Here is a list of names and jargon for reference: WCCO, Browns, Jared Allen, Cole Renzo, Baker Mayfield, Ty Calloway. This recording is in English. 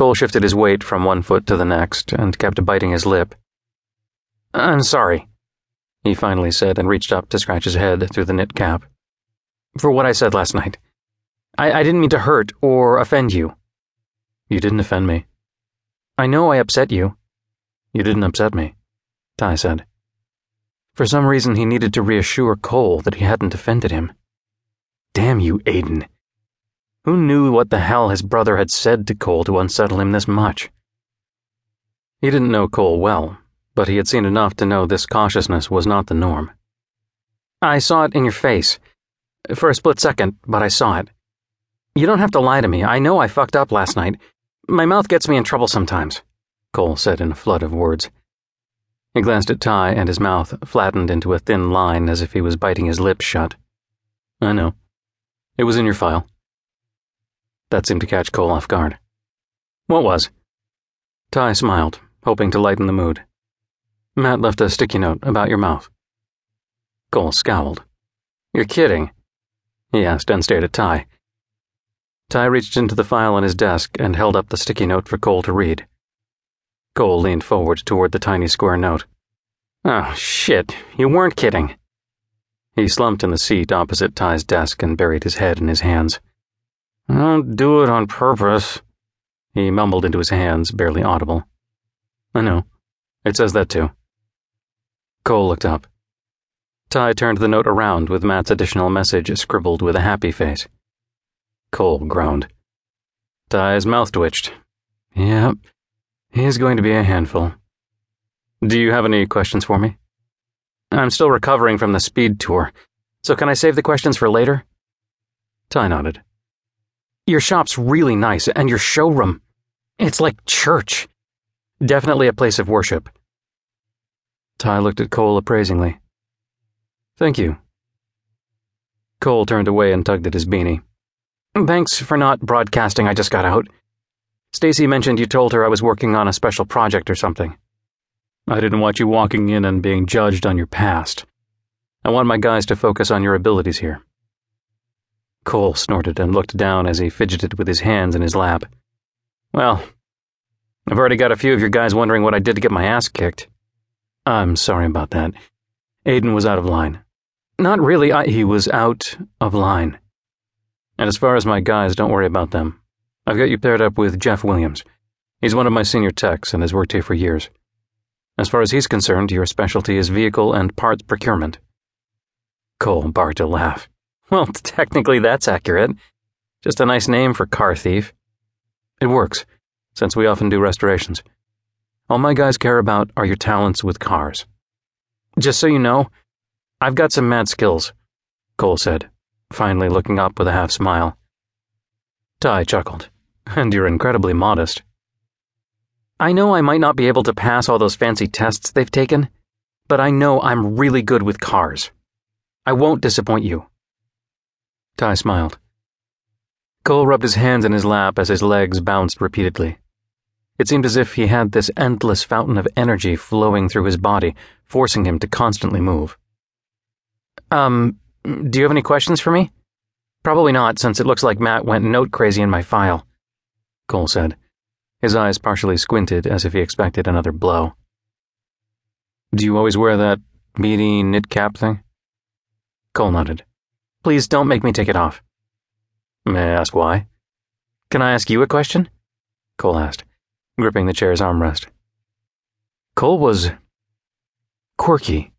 Cole shifted his weight from one foot to the next and kept biting his lip. "I'm sorry," he finally said and reached up to scratch his head through the knit cap. "For what I said last night. I didn't mean to hurt or offend you." "You didn't offend me." "I know I upset you." "You didn't upset me," Ty said. For some reason, he needed to reassure Cole that he hadn't offended him. Damn you, Aiden. Who knew what the hell his brother had said to Cole to unsettle him this much? He didn't know Cole well, but he had seen enough to know this cautiousness was not the norm. "I saw it in your face. For a split second, but I saw it. You don't have to lie to me. I know I fucked up last night. My mouth gets me in trouble sometimes," Cole said in a flood of words. He glanced at Ty, and his mouth flattened into a thin line as if he was biting his lips shut. "I know. It was in your file." That seemed to catch Cole off guard. "What was?" Ty smiled, hoping to lighten the mood. "Matt left a sticky note about your mouth." Cole scowled. "You're kidding?" he asked and stared at Ty. Ty reached into the file on his desk and held up the sticky note for Cole to read. Cole leaned forward toward the tiny square note. "Oh, shit, you weren't kidding." He slumped in the seat opposite Ty's desk and buried his head in his hands. "I don't do it on purpose," he mumbled into his hands, barely audible. "I know. It says that too." Cole looked up. Ty turned the note around with Matt's additional message scribbled with a happy face. Cole groaned. Ty's mouth twitched. Yep, he's going to be a handful. "Do you have any questions for me?" "I'm still recovering from the speed tour, so can I save the questions for later?" Ty nodded. "Your shop's really nice, and your showroom. It's like church. Definitely a place of worship." Ty looked at Cole appraisingly. "Thank you." Cole turned away and tugged at his beanie. "Thanks for not broadcasting. I just got out. Stacy mentioned you told her I was working on a special project or something. I didn't want you walking in and being judged on your past. I want my guys to focus on your abilities here." Cole snorted and looked down as he fidgeted with his hands in his lap. "Well, I've already got a few of your guys wondering what I did to get my ass kicked." "I'm sorry about that. Aiden was out of line." "Not really. He was out of line. And as far as my guys, don't worry about them. I've got you paired up with Jeff Williams. He's one of my senior techs and has worked here for years. As far as he's concerned, your specialty is vehicle and parts procurement." Cole barked a laugh. "Well, technically that's accurate. Just a nice name for car thief. It works, since we often do restorations. All my guys care about are your talents with cars." "Just so you know, I've got some mad skills," Cole said, finally looking up with a half smile. Ty chuckled. "And you're incredibly modest." "I know I might not be able to pass all those fancy tests they've taken, but I know I'm really good with cars. I won't disappoint you." Ty smiled. Cole rubbed his hands in his lap as his legs bounced repeatedly. It seemed as if he had this endless fountain of energy flowing through his body, forcing him to constantly move. Do you have any questions for me?" "Probably not, since it looks like Matt went note crazy in my file," Cole said. His eyes partially squinted as if he expected another blow. "Do you always wear that meaty knit cap thing?" Cole nodded. "Please don't make me take it off." "May I ask why?" "Can I ask you a question?" Cole asked, gripping the chair's armrest. Cole was quirky.